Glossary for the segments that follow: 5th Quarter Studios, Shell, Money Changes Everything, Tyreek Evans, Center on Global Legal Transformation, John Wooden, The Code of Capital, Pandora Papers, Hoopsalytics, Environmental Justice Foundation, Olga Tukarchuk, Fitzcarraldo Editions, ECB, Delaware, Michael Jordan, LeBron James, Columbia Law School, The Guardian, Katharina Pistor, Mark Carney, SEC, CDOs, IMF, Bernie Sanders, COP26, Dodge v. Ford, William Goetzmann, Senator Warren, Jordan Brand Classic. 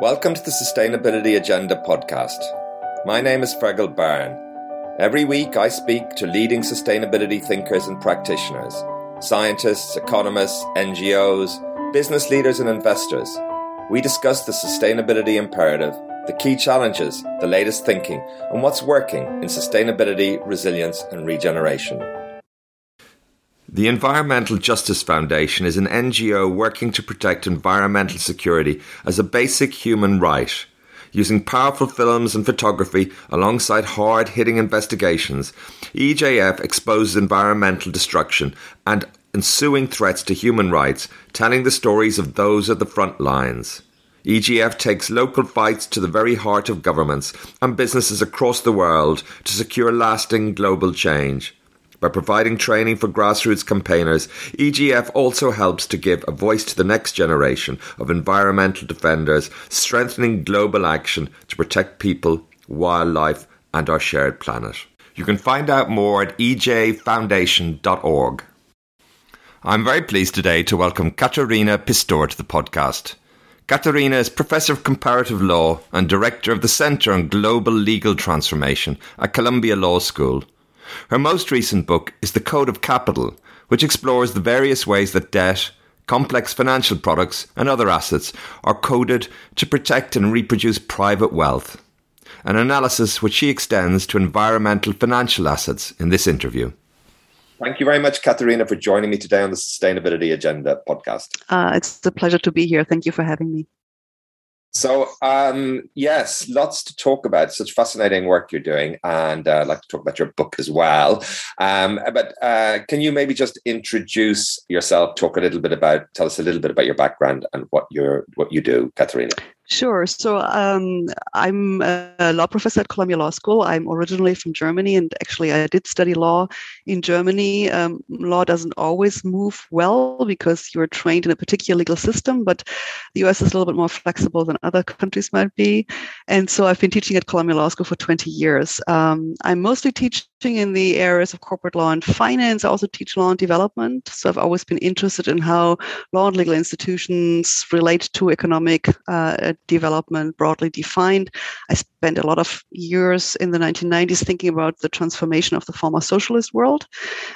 Welcome to the Sustainability Agenda podcast. My name is Fergal Byron. Every week I speak to leading sustainability thinkers and practitioners, scientists, economists, NGOs, business leaders and investors. We discuss the sustainability imperative, the key challenges, the latest thinking, and what's working in sustainability, resilience and regeneration. The Environmental Justice Foundation is an NGO working to protect environmental security as a basic human right, using powerful films and photography alongside hard-hitting investigations. EJF exposes environmental destruction and ensuing threats to human rights, telling the stories of those at the front lines. EJF takes local fights to the very heart of governments and businesses across the world to secure lasting global change. By providing training for grassroots campaigners, EGF also helps to give a voice to the next generation of environmental defenders, strengthening global action to protect people, wildlife, and our shared planet. You can find out more at ejfoundation.org. I'm very pleased today to welcome Katharina Pistor to the podcast. Katharina is Professor of Comparative Law and Director of the Center on Global Legal Transformation at Columbia Law School. Her most recent book is The Code of Capital, which explores the various ways that debt, complex financial products and other assets are coded to protect and reproduce private wealth, an analysis which she extends to environmental financial assets in this interview. Thank you very much, Katharina, for joining me today on the Sustainability Agenda podcast. It's a pleasure to be here. Thank you for having me. So, yes, lots to talk about. Such fascinating work you're doing, and I'd like to talk about your book as well. But can you maybe just introduce yourself? Tell us a little bit about your background and what you do, Katharina. Sure. So I'm a law professor at Columbia Law School. I'm originally from Germany, and actually I did study law in Germany. Law doesn't always move well because you're trained in a particular legal system, but the US is a little bit more flexible than other countries might be. And so I've been teaching at Columbia Law School for 20 years. I'm mostly teaching in the areas of corporate law and finance. I also teach law and development. So I've always been interested in how law and legal institutions relate to economic development broadly defined. I spent a lot of years in the 1990s thinking about the transformation of the former socialist world.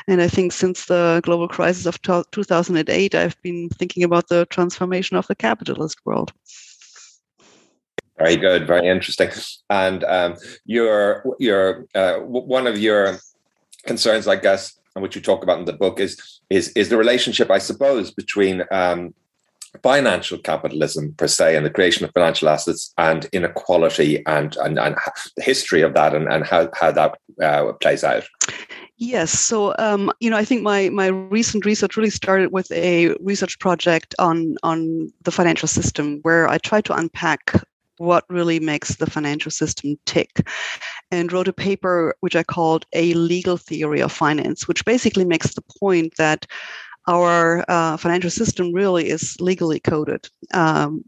And I think since the global crisis of 2008, I've been thinking about the transformation of the capitalist world. Very good. Very interesting. And your one of your concerns, I guess, and what you talk about in the book is the relationship, I suppose, between financial capitalism per se and the creation of financial assets and inequality and the history of that and how that plays out. Yes. So, I think my recent research really started with a research project on the financial system where I tried to unpack what really makes the financial system tick, and wrote a paper which I called A Legal Theory of Finance, which basically makes the point that our financial system really is legally coded.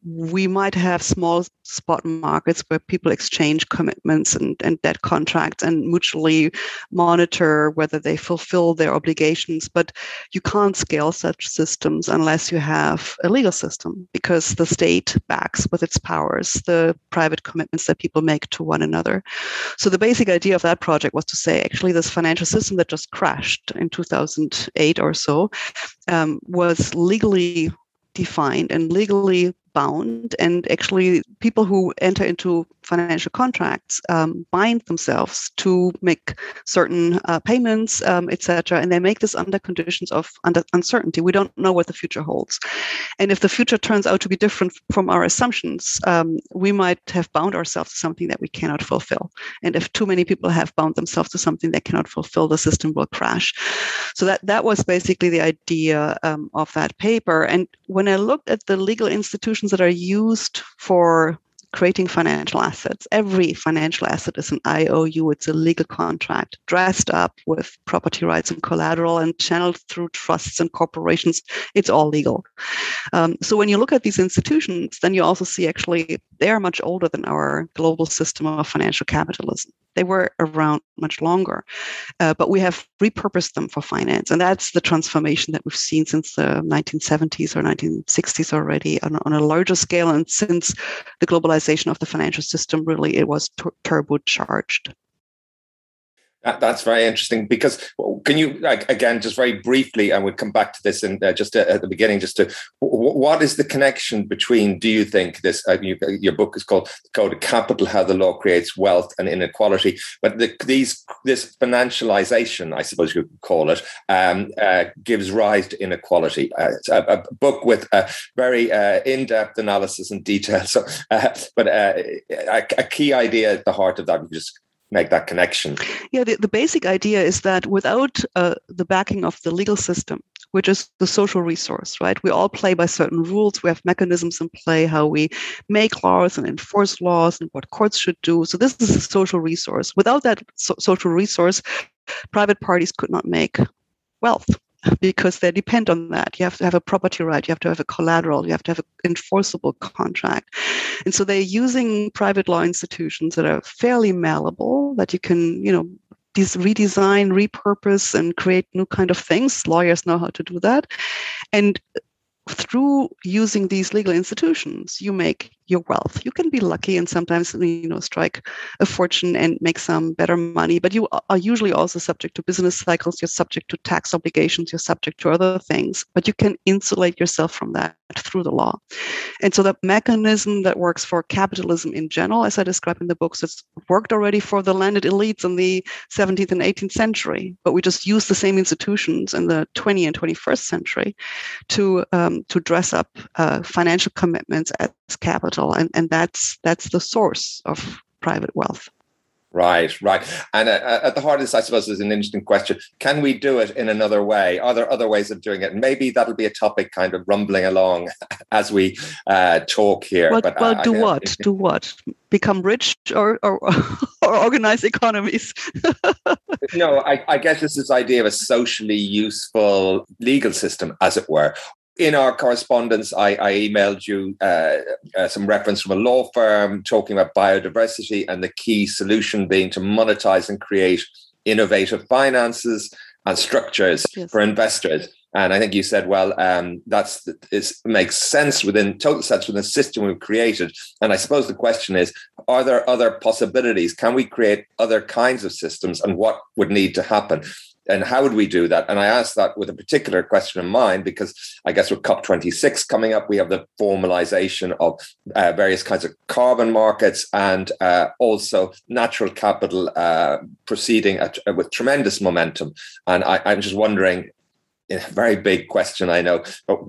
We might have small spot markets where people exchange commitments and debt contracts and mutually monitor whether they fulfill their obligations. But you can't scale such systems unless you have a legal system, because the state backs with its powers the private commitments that people make to one another. So the basic idea of that project was to say, actually, this financial system that just crashed in 2008 or so was legally defined and legally bound, and actually people who enter into financial contracts bind themselves to make certain payments, etc., and they make this under conditions of uncertainty. We don't know what the future holds, and if the future turns out to be different from our assumptions, we might have bound ourselves to something that we cannot fulfill. And if too many people have bound themselves to something they cannot fulfill, the system will crash. So that was basically the idea of that paper. And when I looked at the legal institutions that are used for creating financial assets. Every financial asset is an IOU. It's a legal contract dressed up with property rights and collateral and channeled through trusts and corporations. It's all legal. So when you look at these institutions, then you also see actually they are much older than our global system of financial capitalism. They were around much longer, but we have repurposed them for finance. And that's the transformation that we've seen since the 1970s or 1960s already on a larger scale. And since the globalization of the financial system, really, it was turbocharged. That's very interesting, because can you, again, just very briefly, and we'll come back to this in, just at the beginning, just to, what is the connection between, do you think, this, your book is called The Code of Capital, How the Law Creates Wealth and Inequality, but this financialization, I suppose you could call it, gives rise to inequality. It's a book with a very in-depth analysis and detail, so, but a key idea at the heart of that, we just make that connection. Yeah, the basic idea is that without the backing of the legal system, which is the social resource, right? We all play by certain rules. We have mechanisms in play, how we make laws and enforce laws and what courts should do. So this is a social resource. Without that social resource, private parties could not make wealth, because they depend on that. You have to have a property right, you have to have a collateral, you have to have an enforceable contract. And so they're using private law institutions that are fairly malleable, that you can, you know, redesign, repurpose, and create new kind of things. Lawyers know how to do that. And through using these legal institutions, you make your wealth. You can be lucky and sometimes, you know, strike a fortune and make some better money, but you are usually also subject to business cycles. You're subject to tax obligations. You're subject to other things, but you can insulate yourself from that through the law. And so the mechanism that works for capitalism in general, as I describe in the books, it's worked already for the landed elites in the 17th and 18th century, but we just use the same institutions in the 20th and 21st century to dress up financial commitments as capital. And that's the source of private wealth. Right. And at the heart of this, I suppose, is an interesting question. Can we do it in another way? Are there other ways of doing it? Maybe that'll be a topic kind of rumbling along as we talk here. But do what? Do what? Become rich or organize economies? No, I guess it's this idea of a socially useful legal system, as it were. In our correspondence, I emailed you some reference from a law firm talking about biodiversity and the key solution being to monetize and create innovative finances and structures for investors. And I think you said, well, makes sense total sense within the system we've created. And I suppose the question is, are there other possibilities? Can we create other kinds of systems, and what would need to happen? And how would we do that? And I asked that with a particular question in mind, because I guess with COP26 coming up, we have the formalization of various kinds of carbon markets and also natural capital proceeding with tremendous momentum. And I'm just wondering, a very big question, I know, but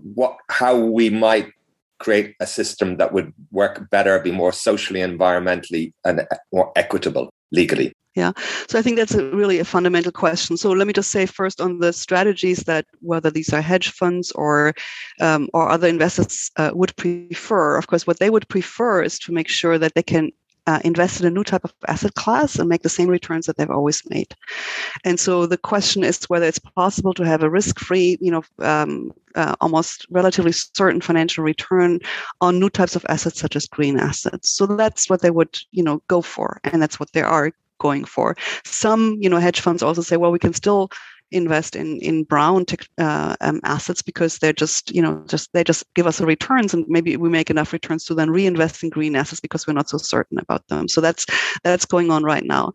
how we might create a system that would work better, be more socially, environmentally, and more equitable legally. Yeah. So I think that's really a fundamental question. So let me just say first on the strategies that whether these are hedge funds or other investors would prefer. Of course, what they would prefer is to make sure that they can invest in a new type of asset class and make the same returns that they've always made. And so the question is whether it's possible to have a risk-free, almost relatively certain financial return on new types of assets such as green assets. So that's what they would, go for. And that's what they are going for. Some, hedge funds also say, well, we can still invest in brown assets because they're just give us the returns, and maybe we make enough returns to then reinvest in green assets because we're not so certain about them. So that's going on right now.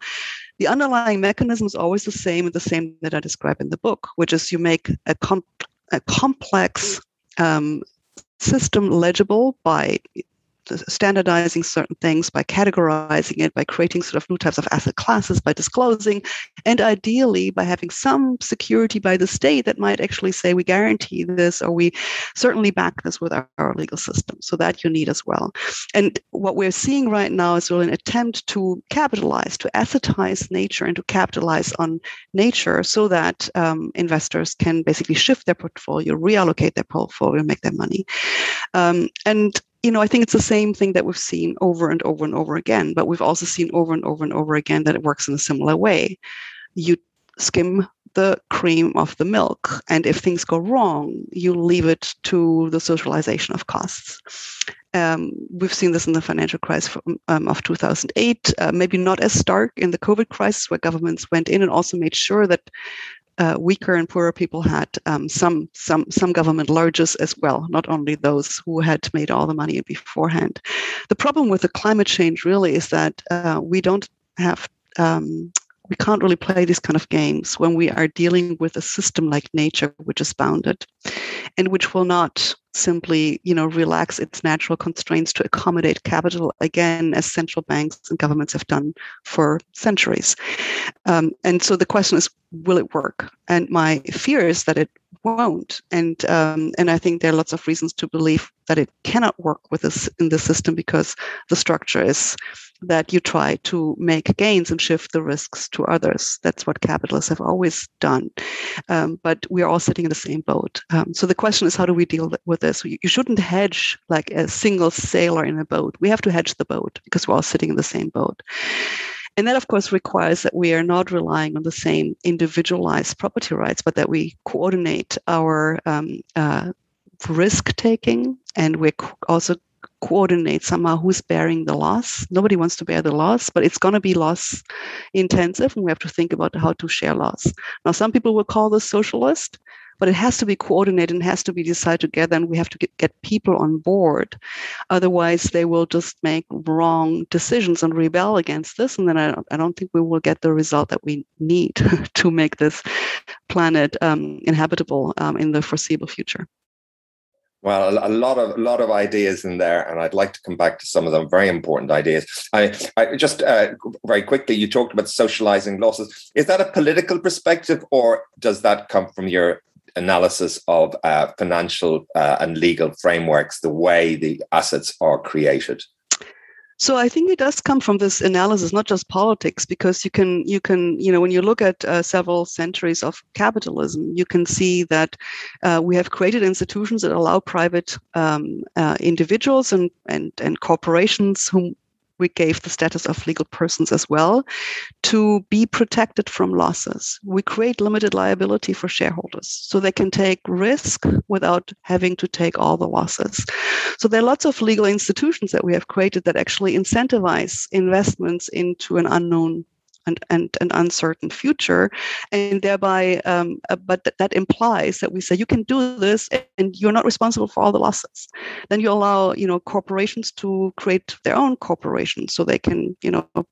The underlying mechanism is always the same that I describe in the book, which is you make a complex system legible by standardizing certain things, by categorizing it, by creating sort of new types of asset classes, by disclosing, and ideally by having some security by the state that might actually say we guarantee this or we certainly back this with our legal system. So that you need as well. And what we're seeing right now is really an attempt to capitalize, to assetize nature and to capitalize on nature so that investors can basically shift their portfolio, reallocate their portfolio, make their money. I think it's the same thing that we've seen over and over and over again, but we've also seen over and over and over again that it works in a similar way. You skim the cream of the milk. And if things go wrong, you leave it to the socialization of costs. We've seen this in the financial crisis of 2008, maybe not as stark in the COVID crisis, where governments went in and also made sure that weaker and poorer people had some government largesse as well, not only those who had made all the money beforehand. The problem with the climate change really is that we can't really play these kind of games when we are dealing with a system like nature, which is bounded and which will not simply, relax its natural constraints to accommodate capital, again, as central banks and governments have done for centuries. And so the question is, will it work? And my fear is that it won't. And I think there are lots of reasons to believe that it cannot work with this in the system, because the structure is that you try to make gains and shift the risks to others. That's what capitalists have always done. But we are all sitting in the same boat. So the question is, how do we deal with this? You shouldn't hedge like a single sailor in a boat. We have to hedge the boat because we're all sitting in the same boat. And that, of course, requires that we are not relying on the same individualized property rights, but that we coordinate our risk-taking, and we also coordinate somehow who's bearing the loss. Nobody wants to bear the loss, but it's going to be loss intensive, and we have to think about how to share loss. Now, some people will call this socialist, but it has to be coordinated and has to be decided together, and we have to get people on board. Otherwise, they will just make wrong decisions and rebel against this, and then I don't think we will get the result that we need to make this planet inhabitable in the foreseeable future. Well, a lot of ideas in there, and I'd like to come back to some of them. Very important ideas. I just very quickly, you talked about socializing losses. Is that a political perspective, or does that come from your analysis of financial and legal frameworks, the way the assets are created? So I think it does come from this analysis, not just politics, because you can when you look at several centuries of capitalism, you can see that we have created institutions that allow private individuals and corporations, whom we gave the status of legal persons as well, to be protected from losses. We create limited liability for shareholders so they can take risk without having to take all the losses. So there are lots of legal institutions that we have created that actually incentivize investments into an unknown and uncertain future, and thereby, but that implies that we say you can do this, and you're not responsible for all the losses. Then you allow, corporations to create their own corporations, so they can,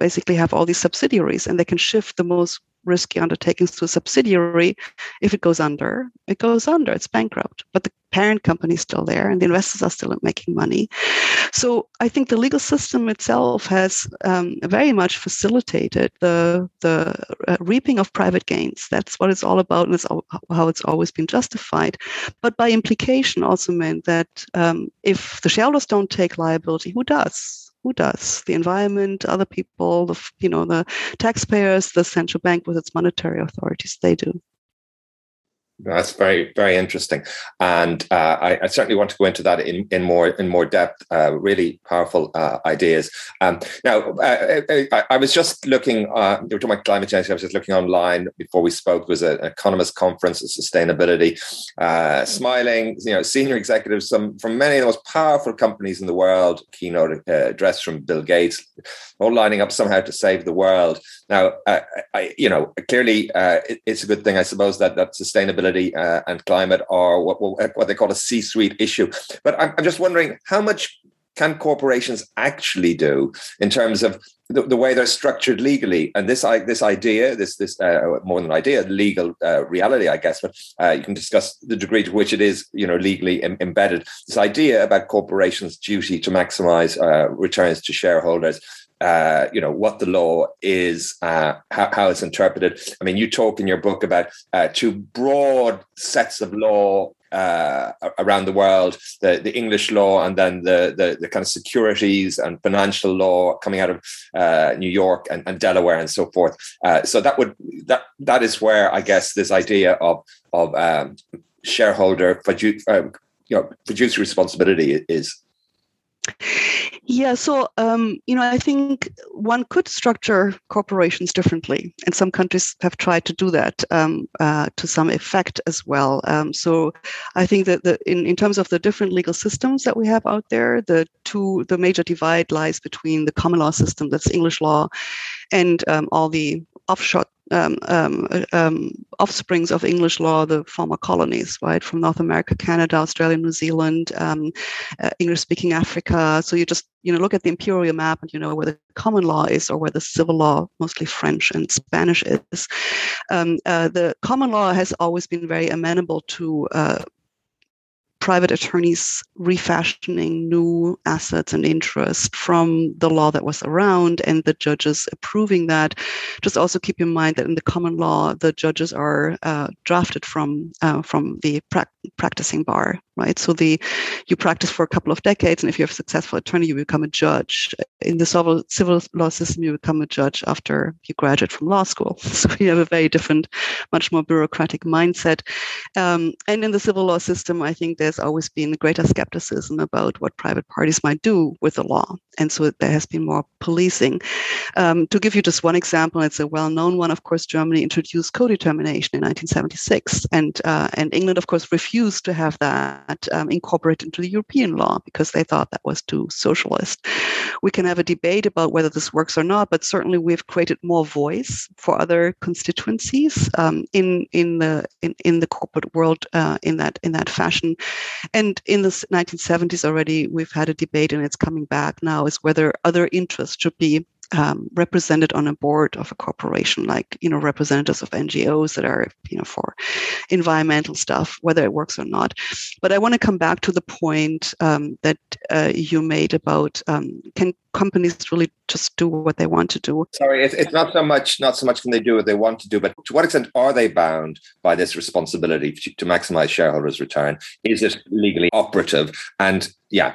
basically have all these subsidiaries, and they can shift the most risky undertakings to a subsidiary. If it goes under, it's bankrupt, but the parent company is still there and the investors are still making money. So I think the legal system itself has very much facilitated the reaping of private gains. That's what it's all about, and it's how it's always been justified. But by implication also meant that if the shareholders don't take liability, who does? Who does? The environment, other people, the taxpayers, the central bank with its monetary authorities, they do. That's very, very interesting. And I certainly want to go into that in more depth, really powerful ideas. Now, I was just looking, you were talking about climate change, I was just looking online before we spoke. It was an economist conference on sustainability. Smiling, senior executives from many of the most powerful companies in the world, keynote address from Bill Gates, all lining up somehow to save the world. Now, clearly it's a good thing, I suppose, that sustainability and climate are what they call a C-suite issue. But I'm just wondering, how much can corporations actually do in terms of the way they're structured legally? And this idea, more than an idea, legal reality, I guess, but you can discuss the degree to which it is legally embedded. This idea about corporations' duty to maximize returns to shareholders, what the law is, how it's interpreted. I mean, you talk in your book about two broad sets of law around the world, the English law, and then the kind of securities and financial law coming out of New York and Delaware and so forth. So that is where, I guess, this idea of shareholder fiduciary responsibility is. Yeah, so, I think one could structure corporations differently. And some countries have tried to do that to some effect as well. So I think that in terms of the different legal systems that we have out there, the major divide lies between the common law system, that's English law, and all the offshore offsprings of English law, the former colonies, right, from North America, Canada, Australia, New Zealand, English-speaking Africa. So you just, look at the imperial map and you know where the common law is or where the civil law, mostly French and Spanish, is. The common law has always been very amenable to private attorneys refashioning new assets and interest from the law that was around and the judges approving that. Just also keep in mind that in the common law, the judges are drafted from the practicing bar, right? So you practice for a couple of decades, and if you're a successful attorney, you become a judge. In the civil law system, you become a judge after you graduate from law school. So you have a very different, much more bureaucratic mindset. And in the civil law system, I think there's always been greater skepticism about what private parties might do with the law. And so there has been more policing. To give you just one example, it's a well-known one. Of course, Germany introduced co-determination in 1976. And England, of course, refused to have that incorporated into the European law because they thought that was too socialist. We can have a debate about whether this works or not, but certainly we've created more voice for other constituencies in the corporate world in that fashion. And in the 1970s already, we've had a debate, and it's coming back now, is whether other interests should be represented on a board of a corporation, like, representatives of NGOs that are, for environmental stuff, whether it works or not. But I want to come back to the point that you made about can companies really just do what they want to do? Sorry, it's not so much can they do what they want to do, but to what extent are they bound by this responsibility to maximize shareholders' return? Is it legally operative? And yeah,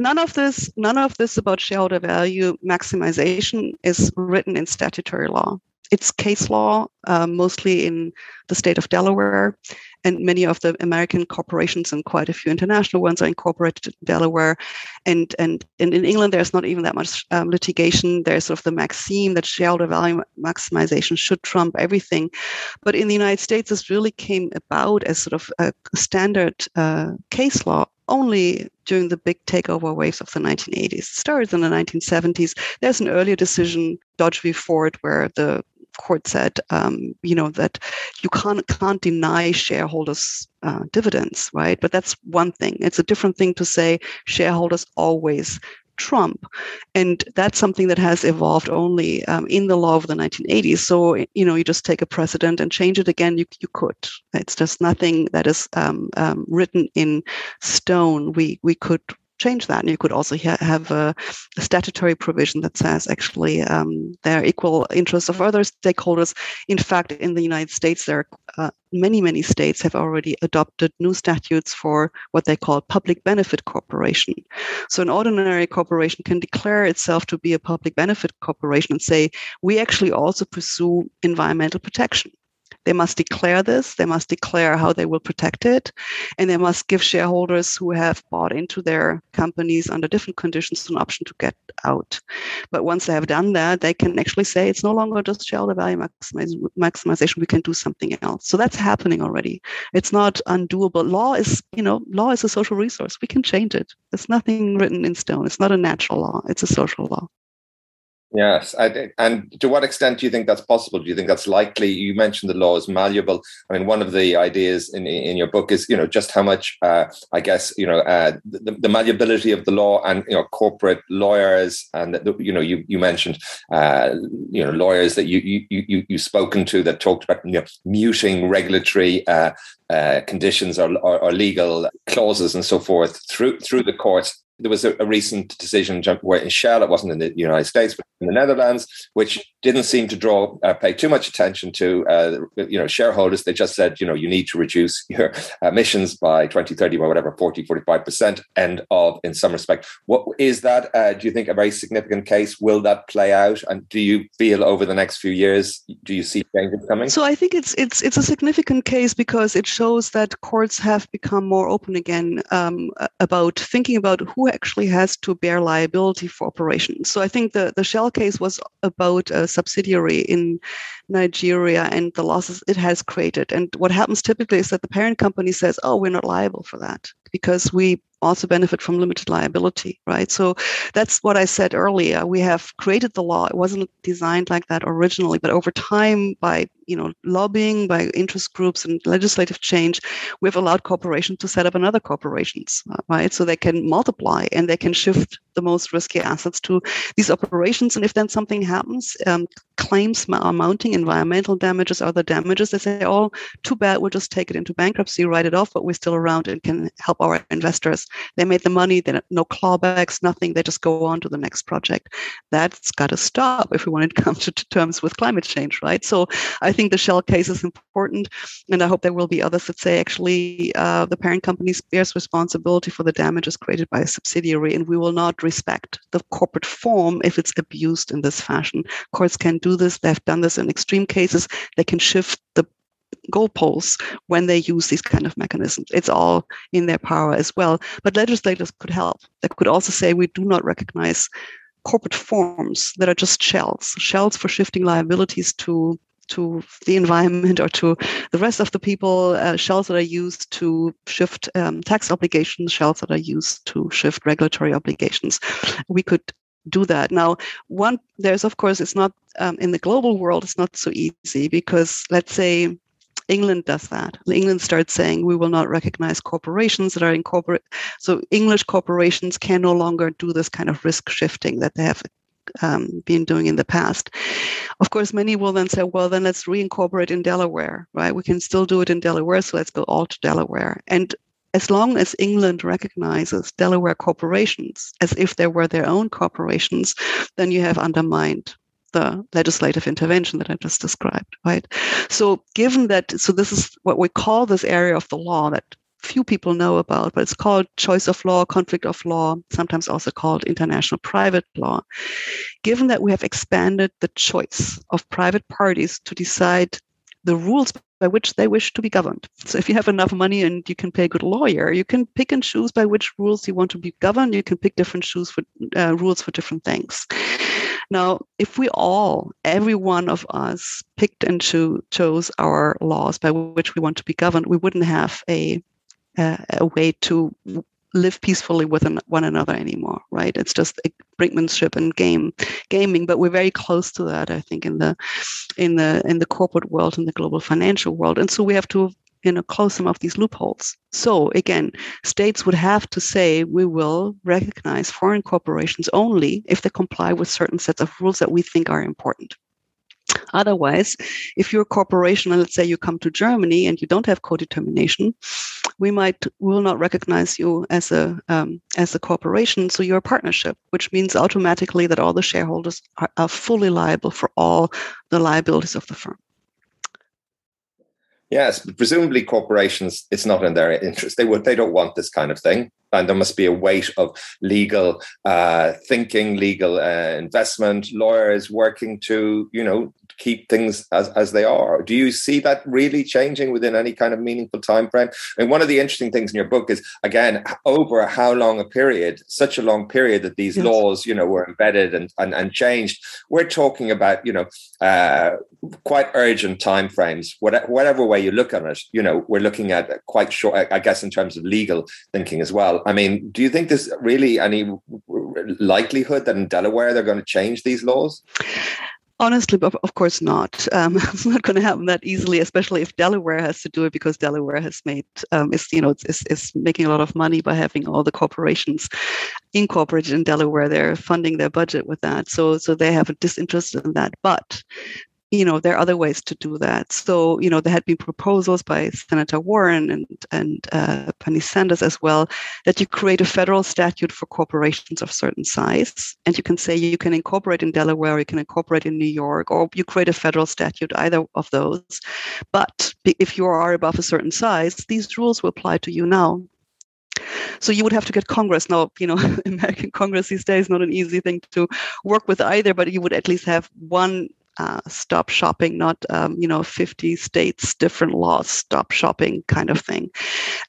none of this about shareholder value maximization is written in statutory law. It's case law, mostly in the state of Delaware, and many of the American corporations and quite a few international ones are incorporated in Delaware. And in England, there's not even that much litigation. There's sort of the maxim that shareholder value maximization should trump everything. But in the United States, this really came about as sort of a standard case law only during the big takeover waves of the 1980s. It started in the 1970s. There's an earlier decision, Dodge v. Ford, where the court said, that you can't deny shareholders dividends, right? But that's one thing. It's a different thing to say shareholders always trump. And that's something that has evolved only in the law of the 1980s. So, you just take a precedent and change it again, you could. It's just nothing that is written in stone. We could change that. And you could also have a statutory provision that says, actually, there are equal interests of other stakeholders. In fact, in the United States, there are many states have already adopted new statutes for what they call public benefit corporation. So an ordinary corporation can declare itself to be a public benefit corporation and say, we actually also pursue environmental protection. They must declare this, they must declare how they will protect it, and they must give shareholders who have bought into their companies under different conditions an option to get out. But once they have done that, they can actually say it's no longer just shareholder value maximization, we can do something else. So that's happening already. It's not undoable. Law is a social resource. We can change it. There's nothing written in stone. It's not a natural law. It's a social law. Yes. And to what extent do you think that's possible? Do you think that's likely? You mentioned the law is malleable. I mean, one of the ideas in your book is, just how much, the malleability of the law and, corporate lawyers and, you mentioned, lawyers that you've spoken to that talked about, muting regulatory conditions or legal clauses and so forth through the courts. There was a recent decision where in Shell, it wasn't in the United States, but in the Netherlands, which didn't seem to pay too much attention to, shareholders. They just said, you need to reduce your emissions by 2030, by whatever, 40, 45%, end of, in some respect. What is that, do you think, a very significant case? Will that play out? And do you feel over the next few years, do you see changes coming? So I think it's a significant case because it shows that courts have become more open again about thinking about who actually has to bear liability for operations. So I think the Shell case was about a subsidiary in Nigeria and the losses it has created. And what happens typically is that the parent company says, oh, we're not liable for that because we also benefit from limited liability, right? So that's what I said earlier. We have created the law. It wasn't designed like that originally, but over time by, lobbying, by interest groups and legislative change, we've allowed corporations to set up another corporations, right? So they can multiply and they can shift the most risky assets to these operations. And if then something happens, claims are mounting, environmental damages, other damages, they say, oh, too bad, we'll just take it into bankruptcy, write it off, but we're still around and can help our investors. They made the money, they no clawbacks, nothing, they just go on to the next project. That's got to stop if we want to come to terms with climate change, right? So I think the Shell case is important, and I hope there will be others that say, actually, the parent company bears responsibility for the damages created by a subsidiary, and we will not respect the corporate form if it's abused in this fashion. Courts can do this. They've done this in extreme cases. They can shift the goalposts when they use these kind of mechanisms. It's all in their power as well. But legislators could help. They could also say, we do not recognize corporate forms that are just shells for shifting liabilities to the environment or to the rest of the people, shells that are used to shift tax obligations, shells that are used to shift regulatory obligations. We could do that. Now, there's, of course, it's not in the global world, it's not so easy because let's say England does that. England starts saying we will not recognize corporations that are incorporate. So English corporations can no longer do this kind of risk shifting that they have been doing in the past. Of course, many will then say, well, then let's reincorporate in Delaware, right? We can still do it in Delaware, so let's go all to Delaware. And as long as England recognizes Delaware corporations as if they were their own corporations, then you have undermined the legislative intervention that I just described, right? So given that, so this is what we call this area of the law that few people know about, but it's called choice of law, conflict of law, sometimes also called international private law. Given that we have expanded the choice of private parties to decide the rules by which they wish to be governed. So if you have enough money and you can pay a good lawyer, you can pick and choose by which rules you want to be governed. You can pick different rules for different things. Now, if we all, every one of us, picked and chose our laws by which we want to be governed, we wouldn't have a way to live peacefully with one another anymore, right? It's just a brinkmanship and gaming, but we're very close to that, I think, in the corporate world, in the global financial world, and so we have to close some of these loopholes. So again, states would have to say we will recognize foreign corporations only if they comply with certain sets of rules that we think are important. Otherwise, if you're a corporation and let's say you come to Germany and you don't have co-determination, we will not recognize you as a corporation. So you're a partnership, which means automatically that all the shareholders are fully liable for all the liabilities of the firm. Yes, but presumably corporations, it's not in their interest. They don't want this kind of thing. And there must be a weight of legal thinking, legal investment, lawyers working to, keep things as they are. Do you see that really changing within any kind of meaningful time frame? And one of the interesting things in your book is, again, over how long a period, such a long period that these laws, were embedded and changed. We're talking about, quite urgent time frames. Whatever way you look at it, we're looking at quite short, I guess, in terms of legal thinking as well. I mean, do you think there's really any likelihood that in Delaware they're going to change these laws? Honestly, of course not. It's not going to happen that easily, especially if Delaware has to do it, because Delaware has made is making a lot of money by having all the corporations incorporated in Delaware. They're funding their budget with that, so they have a disinterest in that. But there are other ways to do that. So, there had been proposals by Senator Warren and Bernie Sanders as well, that you create a federal statute for corporations of certain size. And you can say you can incorporate in Delaware, or you can incorporate in New York, or you create a federal statute, either of those. But if you are above a certain size, these rules will apply to you now. So you would have to get Congress. Now, American Congress these days, not an easy thing to work with either, but you would at least have one stop shopping, not, 50 states, different laws, stop shopping kind of thing.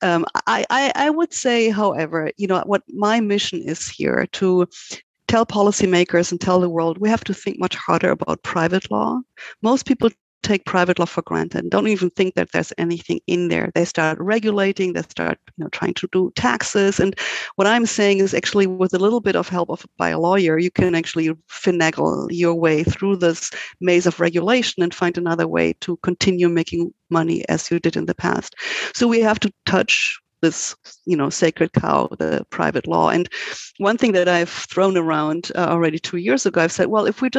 I would say, however, what my mission is here to tell policymakers and tell the world, we have to think much harder about private law. Most people take private law for granted and don't even think that there's anything in there. They start regulating, they start trying to do taxes. And what I'm saying is actually with a little bit of help by a lawyer, you can actually finagle your way through this maze of regulation and find another way to continue making money as you did in the past. So we have to touch this, sacred cow, the private law. And one thing that I've thrown around already 2 years ago, I've said, well, if we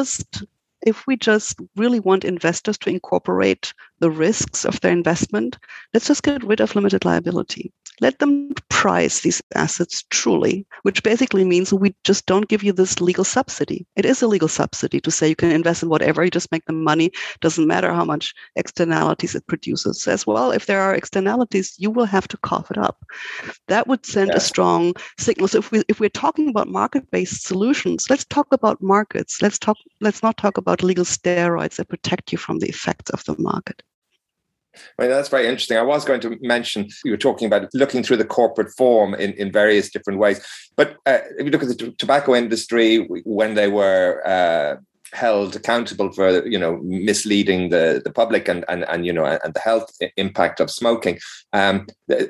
just really want investors to incorporate the risks of their investment, let's just get rid of limited liability. Let them price these assets truly, which basically means we just don't give you this legal subsidy. It is a legal subsidy to say you can invest in whatever, you just make the money, doesn't matter how much externalities it produces. As well, if there are externalities, you will have to cough it up. That would send a strong signal. So if we're talking about market-based solutions, let's talk about markets. Let's not talk about legal steroids that protect you from the effects of the market. I mean, that's very interesting. I was going to mention, you were talking about looking through the corporate form in various different ways. But if you look at the tobacco industry, when they were held accountable for, misleading the public and the health impact of smoking,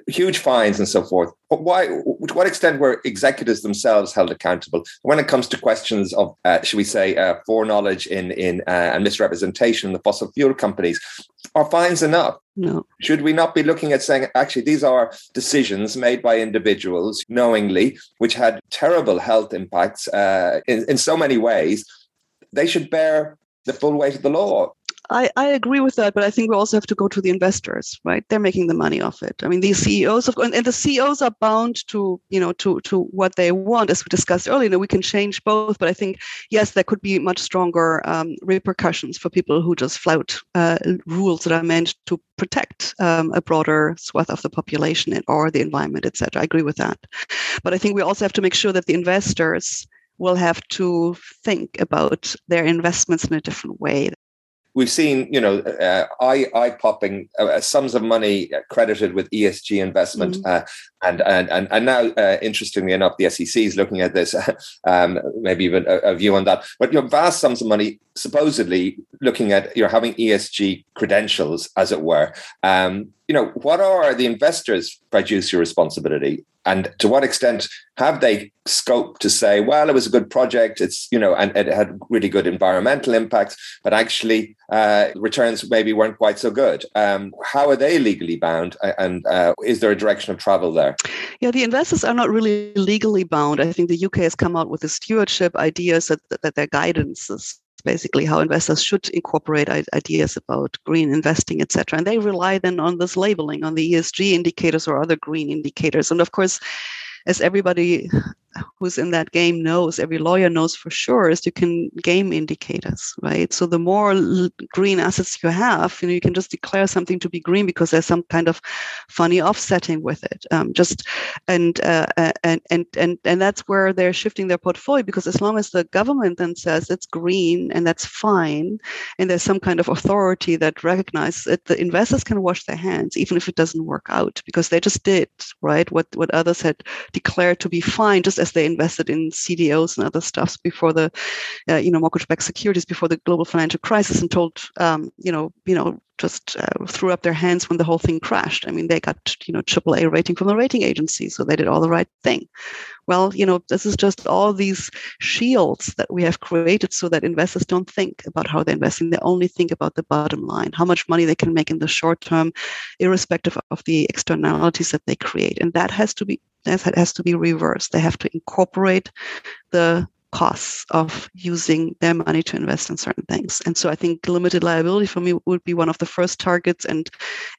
huge fines and so forth. But to what extent were executives themselves held accountable when it comes to questions of, foreknowledge and misrepresentation in the fossil fuel companies? Are fines enough? No. Should we not be looking at saying, actually, these are decisions made by individuals knowingly, which had terrible health impacts in so many ways? They should bear the full weight of the law. I agree with that, but I think we also have to go to the investors, right? They're making the money off it. I mean, these CEOs, and the CEOs are bound to what they want, as we discussed earlier. We can change both, but I think, yes, there could be much stronger repercussions for people who just flout rules that are meant to protect a broader swath of the population or the environment, et cetera. I agree with that. But I think we also have to make sure that the investors will have to think about their investments in a different way. We've seen, eye-popping sums of money credited with ESG investment, and now, interestingly enough, the SEC is looking at this. Maybe even a view on that. But vast sums of money, supposedly looking at having ESG credentials, as it were. What are the investors' fiduciary responsibility, and to what extent have they scope to say, well, it was a good project, it's and it had really good environmental impacts, but actually returns maybe weren't quite so good. How are they legally bound, and is there a direction of travel there? Yeah, the investors are not really legally bound. I think the UK has come out with the stewardship ideas that their guidance is basically how investors should incorporate ideas about green investing, et cetera. And they rely then on this labeling, on the ESG indicators or other green indicators. And of course, as everybody who's in that game knows, every lawyer knows for sure, is you can game indicators, right? So the more green assets you have, you can just declare something to be green because there's some kind of funny offsetting with it. And that's where they're shifting their portfolio, because as long as the government then says it's green and that's fine, and there's some kind of authority that recognizes it, the investors can wash their hands, even if it doesn't work out, because they just did, right? What others had declared to be fine, just as they invested in CDOs and other stuffs before the, mortgage-backed securities before the global financial crisis, and told, threw up their hands when the whole thing crashed. I mean, they got, AAA rating from the rating agency, so they did all the right thing. Well, this is just all these shields that we have created so that investors don't think about how they're investing. They only think about the bottom line, how much money they can make in the short term, irrespective of the externalities that they create. And that has to be reversed. They have to incorporate the costs of using their money to invest in certain things. And so I think limited liability for me would be one of the first targets,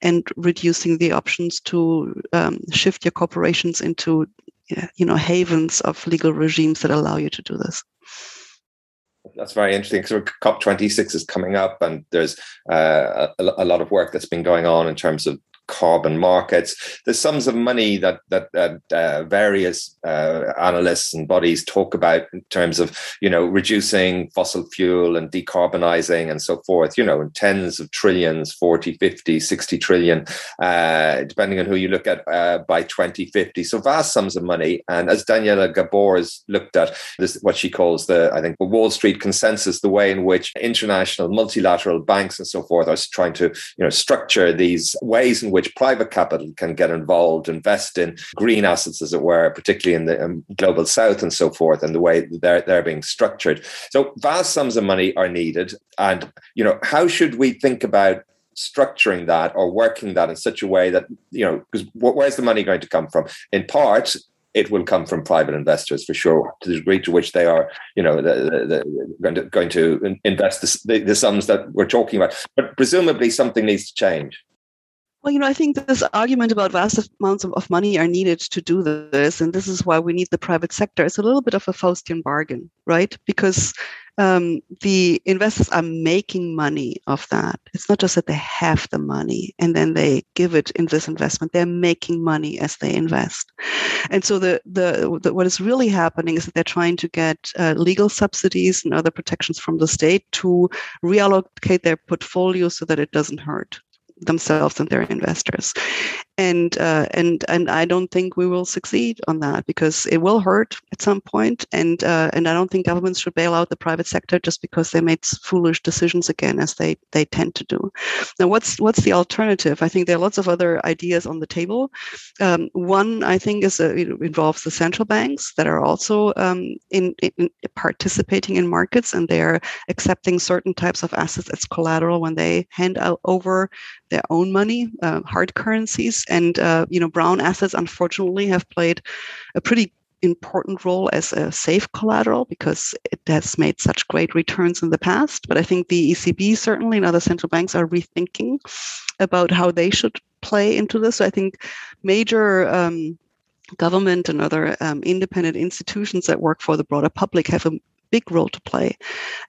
and reducing the options to shift your corporations into, havens of legal regimes that allow you to do this. That's very interesting, because COP26 is coming up, and there's a lot of work that's been going on in terms of carbon markets. The sums of money that various analysts and bodies talk about in terms of, you know, reducing fossil fuel and decarbonizing and so forth, you know, in tens of trillions, 40, 50, 60 trillion, depending on who you look at, by 2050. So vast sums of money. And as Daniela Gabor has looked at this, what she calls the Wall Street consensus, the way in which international multilateral banks and so forth are trying to, you know, structure these ways in which private capital can get involved, invest in green assets, as it were, particularly in the global south and so forth, and the way they're being structured. So vast sums of money are needed. And, you know, how should we think about structuring that or working that in such a way that, you know, because where's the money going to come from? In part, it will come from private investors for sure, to the degree to which they are, you know, going to invest the sums that we're talking about. But presumably something needs to change. Well, you know, I think this argument about vast amounts of money are needed to do this, and this is why we need the private sector. It's a little bit of a Faustian bargain, right? Because the investors are making money off that. It's not just that they have the money and then they give it in this investment. They're making money as they invest. And so the what is really happening is that they're trying to get legal subsidies and other protections from the state to reallocate their portfolio so that it doesn't hurt themselves and their investors, and I don't think we will succeed on that, because it will hurt at some point, and I don't think governments should bail out the private sector just because they made foolish decisions again, as they tend to do. Now, what's the alternative? I think there are lots of other ideas on the table. One, I think, involves the central banks that are also in participating in markets, and they are accepting certain types of assets as collateral when they hand over their own money, hard currencies, and you know, brown assets unfortunately have played a pretty important role as a safe collateral because it has made such great returns in the past. But I think the ECB certainly and other central banks are rethinking about how they should play into this. So I think major government and other independent institutions that work for the broader public have a big role to play.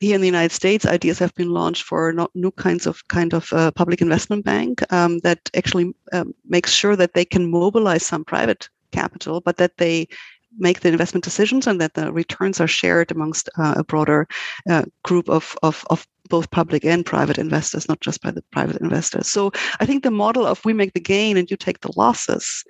Here in the United States, ideas have been launched for new kind of public investment bank that actually makes sure that they can mobilize some private capital, but that they make the investment decisions and that the returns are shared amongst a broader group of both public and private investors, not just by the private investors. So I think the model of we make the gain and you take the losses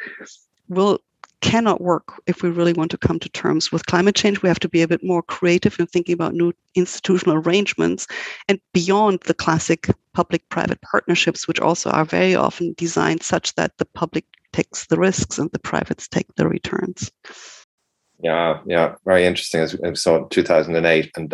cannot work if we really want to come to terms with climate change. We have to be a bit more creative in thinking about new institutional arrangements and beyond the classic public-private partnerships, which also are very often designed such that the public takes the risks and the privates take the returns. Yeah, very interesting. As we saw in 2008 and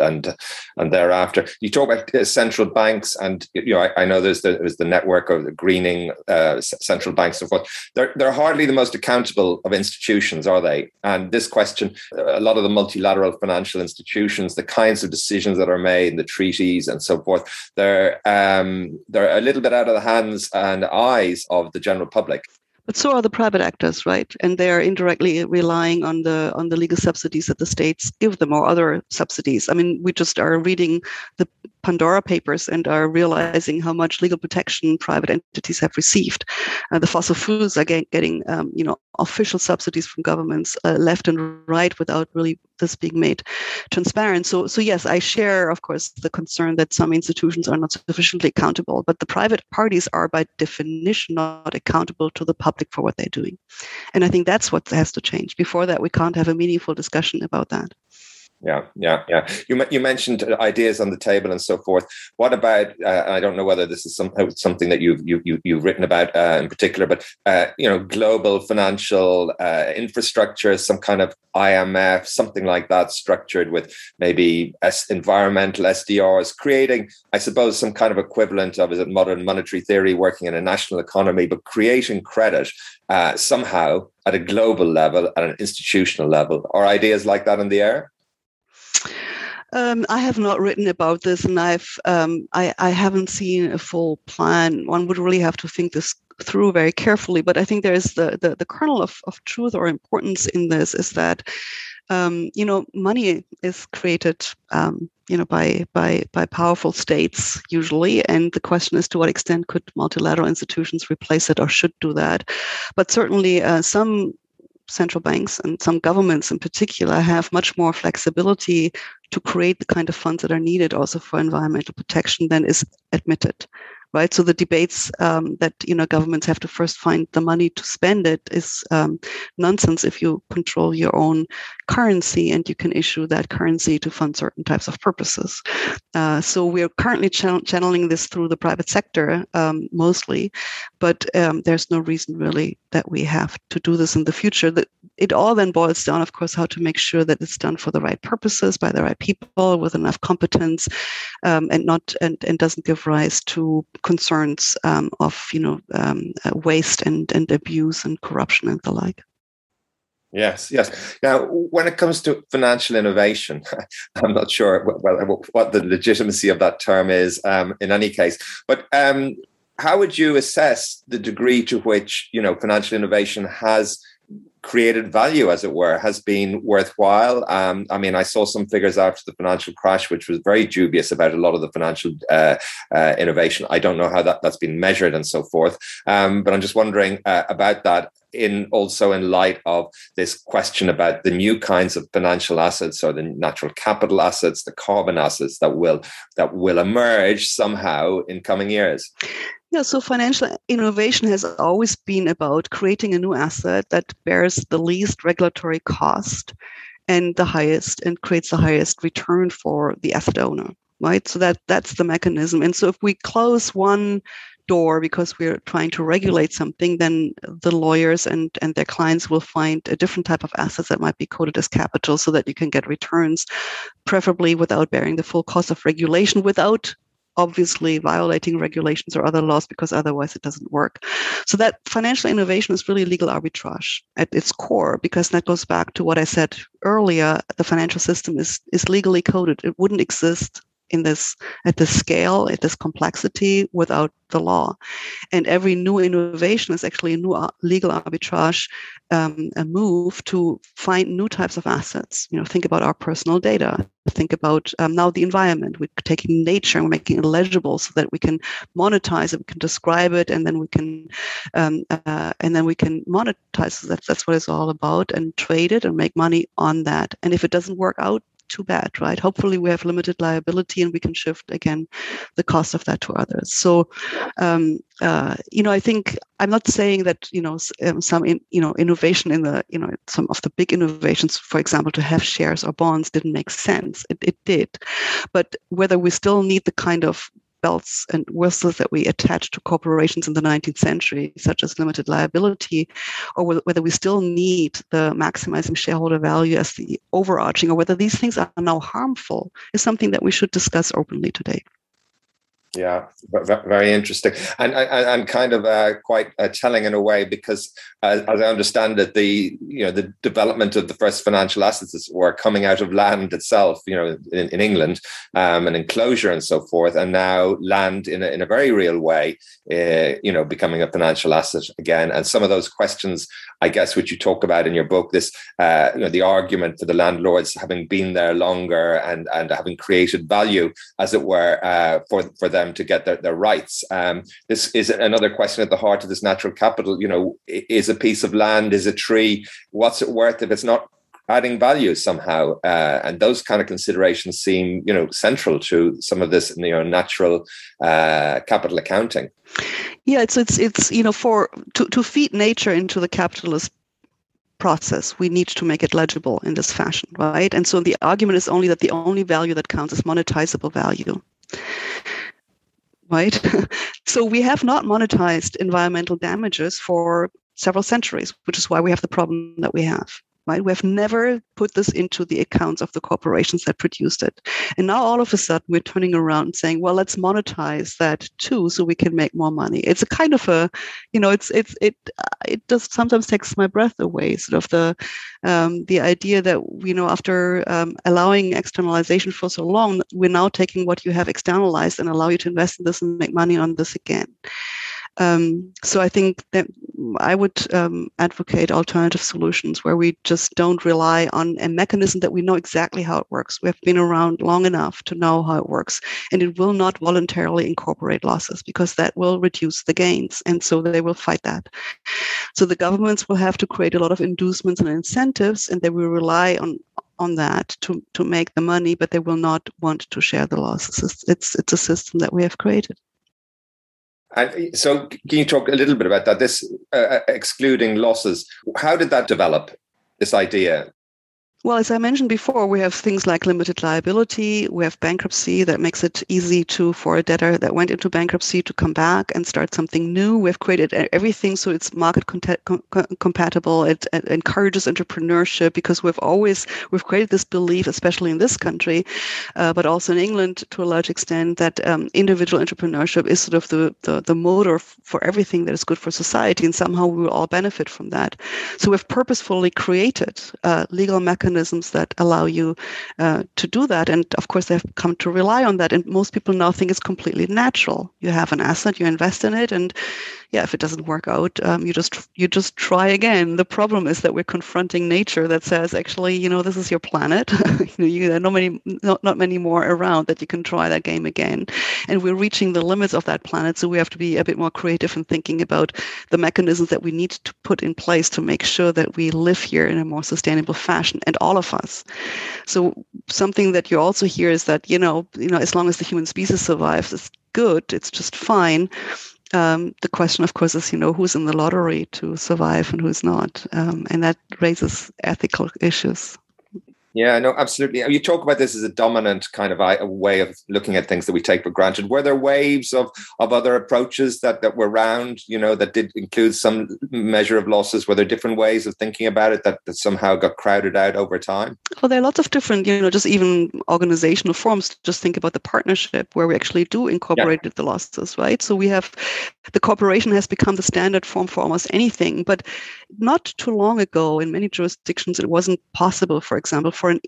thereafter, you talk about central banks, and you know I know there's the network of the greening central banks and so forth. They're hardly the most accountable of institutions, are they? And this question, a lot of the multilateral financial institutions, the kinds of decisions that are made in the treaties and so forth, they're a little bit out of the hands and eyes of the general public. But so are the private actors, right? And they are indirectly relying on the legal subsidies that the states give them, or other subsidies. I mean, we just are reading the Pandora Papers and are realizing how much legal protection private entities have received. The fossil fuels are getting official subsidies from governments left and right without really this being made transparent. So yes, I share, of course, the concern that some institutions are not sufficiently accountable, but the private parties are by definition not accountable to the public for what they're doing. And I think that's what has to change. Before that, we can't have a meaningful discussion about that. Yeah. You mentioned ideas on the table and so forth. What about? I don't know whether this is something that you've written about in particular, but global financial infrastructure, some kind of IMF, something like that, structured with maybe environmental SDRs, creating, I suppose, some kind of equivalent of modern monetary theory working in a national economy, but creating credit somehow at a global level, at an institutional level. Are ideas like that in the air? I have not written about this, and I haven't seen a full plan. One would really have to think this through very carefully. But I think there is the kernel of truth or importance in this is that you know, money is created, you know, by powerful states usually. And the question is, to what extent could multilateral institutions replace it or should do that? But certainly some central banks and some governments in particular have much more flexibility to create the kind of funds that are needed also for environmental protection than is admitted, right? So the debates that, you know, governments have to first find the money to spend it is nonsense if you control your own currency and you can issue that currency to fund certain types of purposes. So we're currently channeling this through the private sector mostly, but there's no reason really that we have to do this in the future. It all then boils down, of course, how to make sure that it's done for the right purposes by the right people with enough competence, and doesn't give rise to concerns of, you know, waste and abuse and corruption and the like. Yes. Now, when it comes to financial innovation, I'm not sure what the legitimacy of that term is in any case, but how would you assess the degree to which, you know, financial innovation has created value, as it were, has been worthwhile? I mean, I saw some figures after the financial crash, which was very dubious about a lot of the financial innovation. I don't know how that's been measured and so forth, but I'm just wondering about that. Also in light of this question about the new kinds of financial assets, or the natural capital assets, the carbon assets that will emerge somehow in coming years. Yeah, so financial innovation has always been about creating a new asset that bears the least regulatory cost and the highest, and creates the highest return for the asset owner, right? So that's the mechanism. And so if we close one door because we're trying to regulate something, then the lawyers and their clients will find a different type of assets that might be coded as capital so that you can get returns, preferably without bearing the full cost of regulation, without obviously violating regulations or other laws, because otherwise it doesn't work. So that financial innovation is really legal arbitrage at its core, because that goes back to what I said earlier. The financial system is legally coded. It wouldn't exist at this scale, at this complexity without the law. And every new innovation is actually a new legal arbitrage, a move to find new types of assets. You know, think about our personal data. Think about now the environment. We're taking nature and we're making it legible so that we can monetize it, we can describe it, and then we can monetize it. That's what it's all about, and trade it and make money on that. And if it doesn't work out, too bad, right? Hopefully we have limited liability and we can shift again the cost of that to others. So, you know, I think I'm not saying that, you know, innovation in the, you know, some of the big innovations, for example, to have shares or bonds didn't make sense. It did. But whether we still need the kind of belts and whistles that we attached to corporations in the 19th century, such as limited liability, or whether we still need the maximizing shareholder value as the overarching, or whether these things are now harmful, is something that we should discuss openly today. Yeah, very interesting, and kind of quite telling in a way, because as I understand it, the development of the first financial assets were coming out of land itself, you know, in England, and enclosure and so forth, and now land in a very real way, you know, becoming a financial asset again. And some of those questions, I guess, which you talk about in your book, this you know, the argument for the landlords having been there longer and having created value, as it were, for them to get their rights. This is another question at the heart of this natural capital. You know, is a piece of land, is a tree, what's it worth if it's not adding value somehow? And those kind of considerations seem, you know, central to some of this, you know, natural capital accounting. Yeah, it's you know, to feed nature into the capitalist process, we need to make it legible in this fashion, right? And so the argument is only that the only value that counts is monetizable value. Right? So we have not monetized environmental damages for several centuries, which is why we have the problem that we have. Right? We have never put this into the accounts of the corporations that produced it. And now all of a sudden we're turning around and saying, well, let's monetize that too so we can make more money. It's a kind of a, you know, it just sometimes takes my breath away, sort of the idea that, you know, after allowing externalization for so long, we're now taking what you have externalized and allow you to invest in this and make money on this again. So I think that I would advocate alternative solutions where we just don't rely on a mechanism that we know exactly how it works. We have been around long enough to know how it works, and it will not voluntarily incorporate losses because that will reduce the gains. And so they will fight that. So the governments will have to create a lot of inducements and incentives, and they will rely on that to make the money, but they will not want to share the losses. It's a system that we have created. And so can you talk a little bit about that, this excluding losses? How did that develop, this idea? Well, as I mentioned before, we have things like limited liability. We have bankruptcy that makes it easy for a debtor that went into bankruptcy to come back and start something new. We've created everything so it's market compatible. It encourages entrepreneurship because we've created this belief, especially in this country, but also in England to a large extent, that individual entrepreneurship is sort of the motor for everything that is good for society, and somehow we will all benefit from that. So we've purposefully created legal mechanisms that allow you to do that. And of course, they've come to rely on that. And most people now think it's completely natural. You have an asset, you invest in it. And yeah, if it doesn't work out, you just try again. The problem is that we're confronting nature that says, actually, this is your planet. There are not many more around that you can try that game again. And we're reaching the limits of that planet. So we have to be a bit more creative in thinking about the mechanisms that we need to put in place to make sure that we live here in a more sustainable fashion. And all of us. So something that you also hear is that, as long as the human species survives, it's good, it's just fine. The question, of course, is, who's in the lottery to survive and who's not. And that raises ethical issues. Yeah, no, absolutely. You talk about this as a dominant kind of a way of looking at things that we take for granted. Were there waves of other approaches that were around, that did include some measure of losses? Were there different ways of thinking about it that somehow got crowded out over time? Well, there are lots of different, just even organizational forms. Just think about the partnership where we actually do incorporate the losses, right? So we have, the corporation has become the standard form for almost anything, but not too long ago in many jurisdictions, it wasn't possible, for example, for an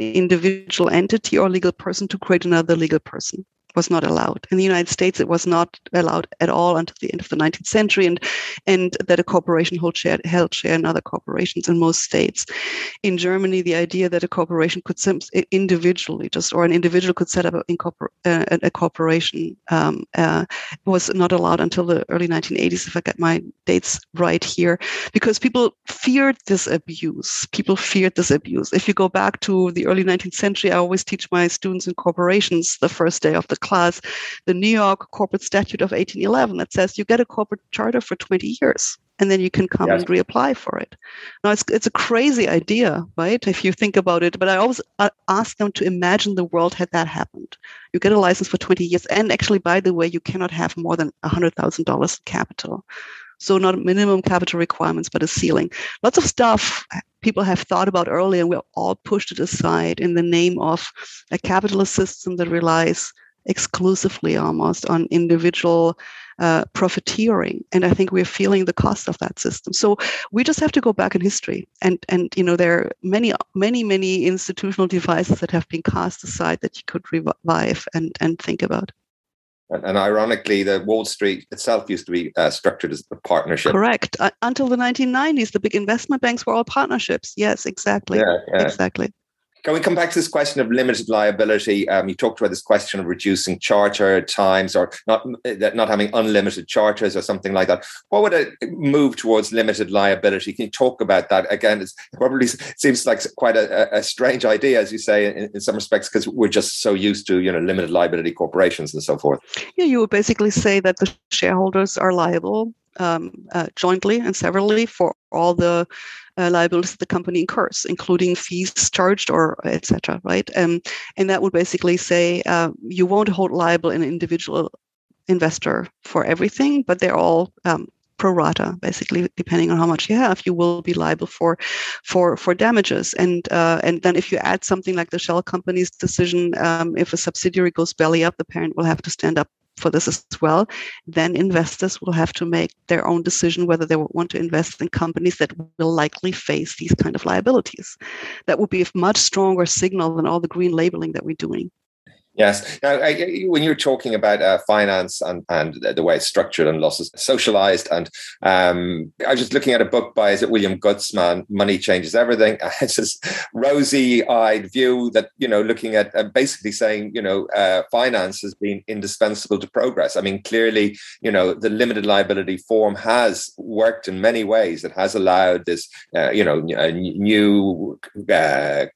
individual entity or legal person to create another legal person. Was not allowed. In the United States, it was not allowed at all until the end of the 19th century, and that a corporation held share in other corporations in most states. In Germany, the idea that a corporation could an individual could set up a corporation was not allowed until the early 1980s, if I get my dates right here, because people feared this abuse. If you go back to the early 19th century, I always teach my students in corporations the first day of the class, the New York Corporate Statute of 1811 that says you get a corporate charter for 20 years and then you can come and reapply for it. Now, it's a crazy idea, right, if you think about it. But I always ask them to imagine the world had that happened. You get a license for 20 years. And actually, by the way, you cannot have more than $100,000 in capital. So not minimum capital requirements, but a ceiling. Lots of stuff people have thought about earlier, and we all pushed it aside in the name of a capitalist system that relies exclusively almost on individual profiteering. And I think we're feeling the cost of that system. So we just have to go back in history. And there are many institutional devices that have been cast aside that you could revive and think about. And ironically, the Wall Street itself used to be structured as a partnership. Correct. Until the 1990s, the big investment banks were all partnerships. Yes, exactly. Exactly. Can we come back to this question of limited liability? You talked about this question of reducing charter times or not having unlimited charters or something like that. What would a move towards limited liability? Can you talk about that? Again, it probably seems like quite a strange idea, as you say, in some respects, because we're just so used to limited liability corporations and so forth. Yeah, you would basically say that the shareholders are liable jointly and severally for all the liabilities the company incurs, including fees charged or et cetera, right? And that would basically say you won't hold liable an individual investor for everything, but they're all pro rata, basically, depending on how much you have, you will be liable for damages. And then if you add something like the Shell company's decision, if a subsidiary goes belly up, the parent will have to stand up for this as well. Then investors will have to make their own decision whether they want to invest in companies that will likely face these kind of liabilities. That would be a much stronger signal than all the green labeling that we're doing. Yes. Now, when you're talking about finance and the way it's structured and losses socialized, and I was just looking at a book by William Goetzmann, Money Changes Everything. It's this rosy-eyed view that, you know, looking at basically saying, you know, finance has been indispensable to progress. I mean, clearly, you know, the limited liability form has worked in many ways. It has allowed this, new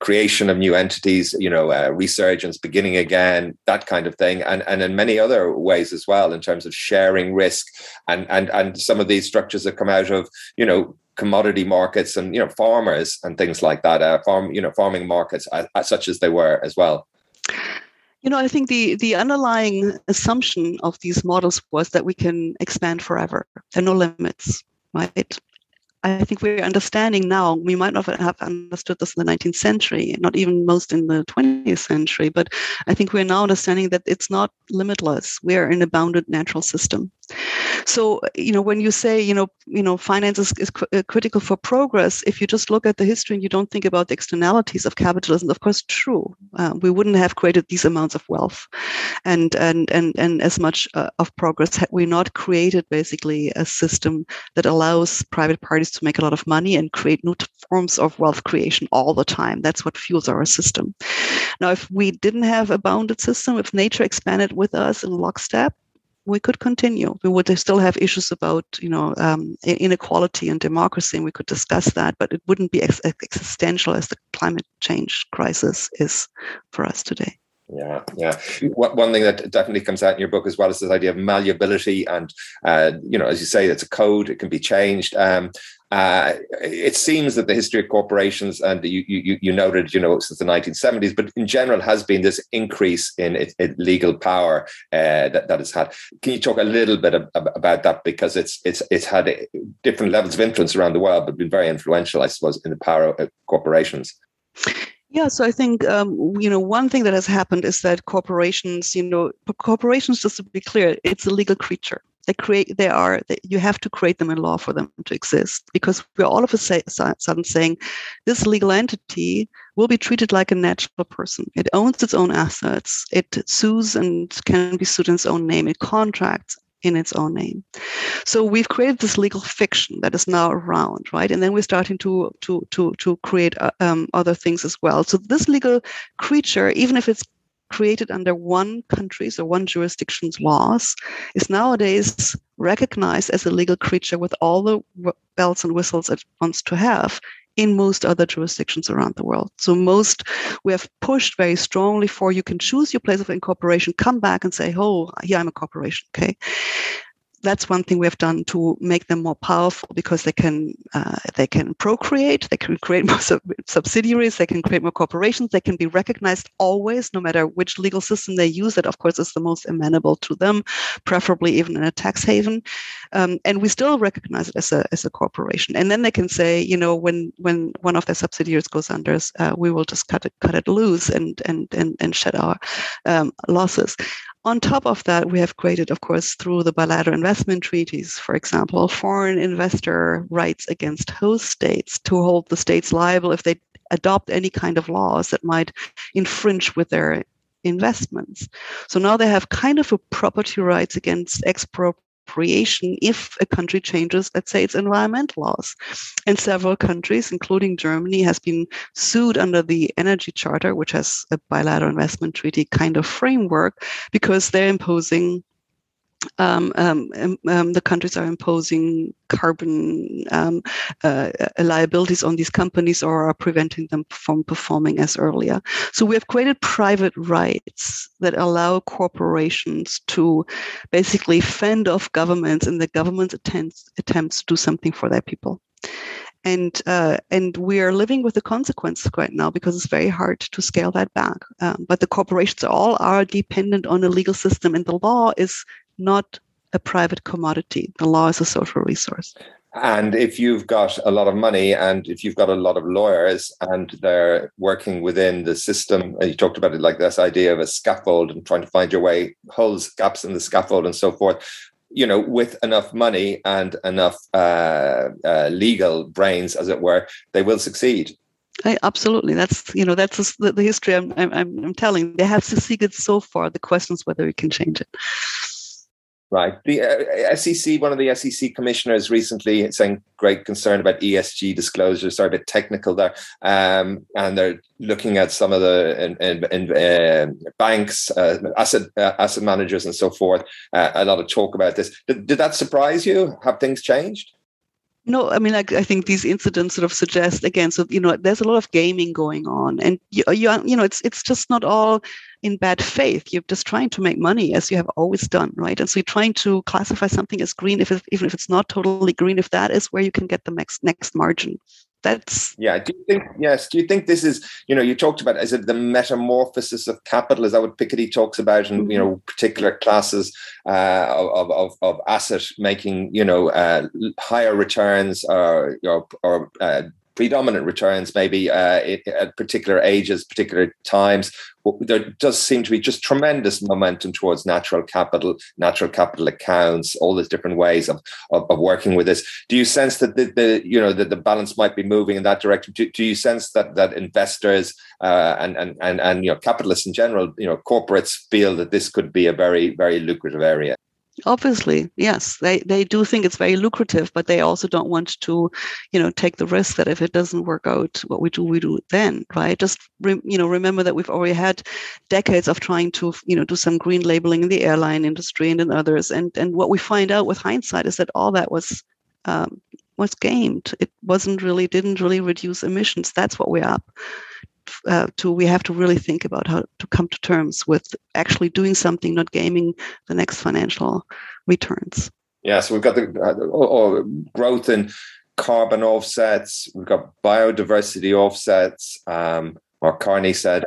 creation of new entities, you know, resurgence beginning again. And that kind of thing, and in many other ways as well, in terms of sharing risk, and some of these structures that come out of, you know, commodity markets and, you know, farmers and things like that, farming markets as such as they were as well. You know, I think the underlying assumption of these models was that we can expand forever. There are no limits, right? I think we're understanding now, we might not have understood this in the 19th century, not even most in the 20th century, but I think we're now understanding that it's not limitless. We're in a bounded natural system. So, you know, when you say, you know, finance is critical for progress, if you just look at the history and you don't think about the externalities of capitalism, of course, true. We wouldn't have created these amounts of wealth and as much of progress had we not created basically a system that allows private parties to make a lot of money and create new forms of wealth creation all the time. That's what fuels our system. Now, if we didn't have a bounded system, if nature expanded with us in lockstep, we could continue. We would still have issues about, you know, inequality and democracy, and we could discuss that, but it wouldn't be as existential as the climate change crisis is for us today. Yeah, yeah. One thing that definitely comes out in your book as well is this idea of malleability and, you know, as you say, it's a code, it can be changed. It seems that the history of corporations, and you noted, you know, since the 1970s, but in general has been this increase in its legal power that it's had. Can you talk a little bit about that? Because it's had different levels of influence around the world, but been very influential, I suppose, in the power of corporations. Yeah, so I think, you know, one thing that has happened is that corporations, just to be clear, it's a legal creature. You have to create them in law for them to exist, because we're all of a sudden saying this legal entity will be treated like a natural person. It owns its own assets. It sues and can be sued in its own name. It contracts in its own name. So we've created this legal fiction that is now around, right? And then we're starting to create other things as well. So this legal creature, even if it's created under one country's or one jurisdiction's laws, is nowadays recognized as a legal creature with all the bells and whistles it wants to have in most other jurisdictions around the world. So we have pushed very strongly for, you can choose your place of incorporation, come back and say, oh, yeah, I'm a corporation, okay? That's one thing we have done to make them more powerful, because they can procreate, they can create more subsidiaries, they can create more corporations, they can be recognized always, no matter which legal system they use. That, of course, is the most amenable to them, preferably even in a tax haven. And we still recognize it as a corporation. And then they can say, you know, when one of their subsidiaries goes under, we will just cut it loose and shed our losses. On top of that, we have created, of course, through the bilateral investment treaties, for example, foreign investor rights against host states to hold the states liable if they adopt any kind of laws that might infringe with their investments. So now they have kind of a property rights against expropriation if a country changes, let's say, its environmental laws. And several countries, including Germany, has been sued under the Energy Charter, which has a bilateral investment treaty kind of framework, because they're imposing the countries are imposing carbon liabilities on these companies, or are preventing them from performing as earlier. So we have created private rights that allow corporations to basically fend off governments and the government's attempts to do something for their people. And we are living with the consequence right now, because it's very hard to scale that back. But the corporations are dependent on a legal system, and the law is not a private commodity. The law is a social resource. And if you've got a lot of money, and if you've got a lot of lawyers, and they're working within the system, and you talked about it like this idea of a scaffold and trying to find your way, holes, gaps in the scaffold and so forth, you know, with enough money and enough legal brains, as it were, they will succeed. Absolutely. That's, you know, that's the history I'm telling. They have succeeded so far. The question is whether we can change it. Right. The SEC, one of the SEC commissioners recently saying great concern about ESG disclosures are a bit technical there. And they're looking at some of the banks, asset managers and so forth. A lot of talk about this. Did that surprise you? Have things changed? No, I mean, I think these incidents sort of suggest, again, so, you know, there's a lot of gaming going on. And, you know, it's just not all in bad faith. You're just trying to make money, as you have always done, right? And so you're trying to classify something as green, even if it's not totally green, if that is where you can get the next margin. That's... Yeah. Do you think this is, you know, you talked about, is it the metamorphosis of capital? Is that what Piketty talks about? And, you know, particular classes of asset making, you know, higher returns or predominant returns, maybe at particular ages, particular times. There does seem to be just tremendous momentum towards natural capital accounts, all these different ways of working with this. Do you sense that the balance might be moving in that direction? Do you sense that investors and you know, capitalists in general, you know, corporates feel that this could be a very, very lucrative area? Obviously, yes, they do think it's very lucrative, but they also don't want to, you know, take the risk that if it doesn't work out, what we do then, right? Just, remember that we've already had decades of trying to, you know, do some green labeling in the airline industry and in others. And what we find out with hindsight is that all that was gamed. It didn't really reduce emissions. That's what we're up to. We have to really think about how to come to terms with actually doing something, not gaming the next financial returns. Yeah, so we've got the growth in carbon offsets. We've got biodiversity offsets. Mark Carney said.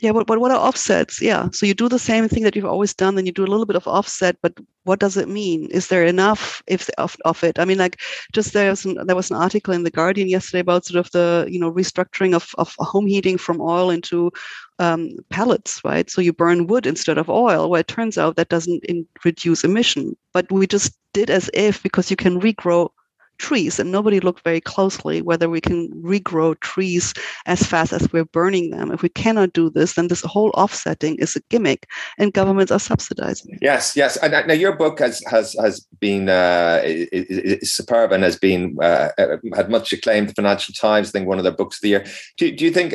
Yeah, but what are offsets? Yeah, so you do the same thing that you've always done, then you do a little bit of offset, but what does it mean? Is there enough of it? I mean, like, just there was an article in The Guardian yesterday about sort of the, you know, restructuring of home heating from oil into pellets, right? So you burn wood instead of oil, where it turns out that doesn't reduce emission. But we just did as if, because you can regrow trees, and nobody looked very closely whether we can regrow trees as fast as we're burning them. If we cannot do this, then this whole offsetting is a gimmick, and governments are subsidizing it. Yes. And now your book has been is superb and has been had much acclaim. The Financial Times, I think, one of their books of the year. Do you think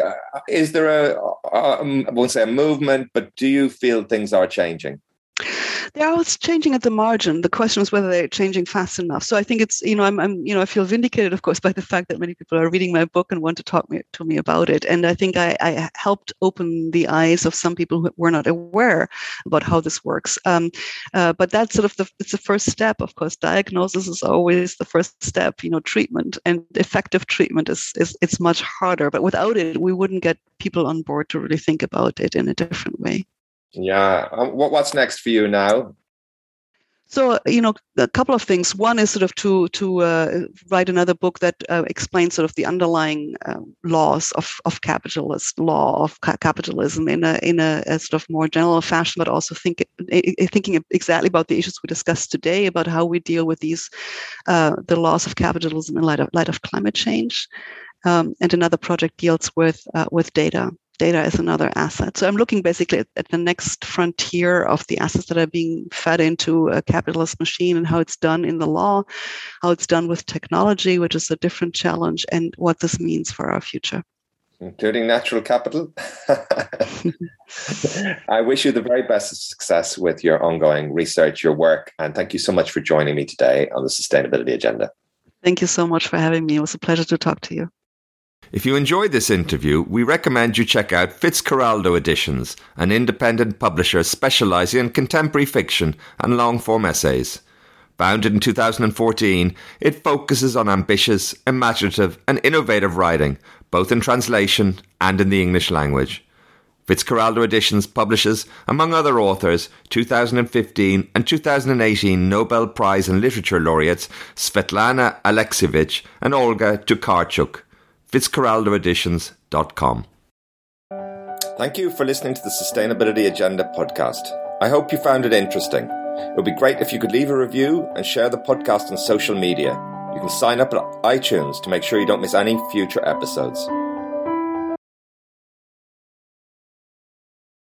is there I won't say a movement, but do you feel things are changing? They are changing at the margin. The question is whether they're changing fast enough. So I think it's, you know, I feel vindicated, of course, by the fact that many people are reading my book and want to talk to me about it. And I think I helped open the eyes of some people who were not aware about how this works. But that's sort of it's the first step, of course. Diagnosis is always the first step, you know, treatment, and effective treatment it's much harder. But without it, we wouldn't get people on board to really think about it in a different way. Yeah. What's next for you now? So, you know, a couple of things. One is sort of to write another book that explains sort of the underlying laws of capitalism in a sort of more general fashion, but also thinking exactly about the issues we discussed today, about how we deal with these the laws of capitalism in light of climate change. And another project deals with data. Data is another asset. So I'm looking basically at the next frontier of the assets that are being fed into a capitalist machine, and how it's done in the law, how it's done with technology, which is a different challenge, and what this means for our future. Including natural capital. I wish you the very best of success with your ongoing research, your work, and thank you so much for joining me today on the Sustainability Agenda. Thank you so much for having me. It was a pleasure to talk to you. If you enjoyed this interview, we recommend you check out Fitzcarraldo Editions, an independent publisher specializing in contemporary fiction and long-form essays. Founded in 2014, it focuses on ambitious, imaginative and innovative writing, both in translation and in the English language. Fitzcarraldo Editions publishes, among other authors, 2015 and 2018 Nobel Prize in Literature laureates Svetlana Alexievich and Olga Tukarchuk. FitzcarraldoEditions.com. Thank you for listening to the Sustainability Agenda podcast. I hope you found it interesting. It would be great if you could leave a review and share the podcast on social media. You can sign up at iTunes to make sure you don't miss any future episodes.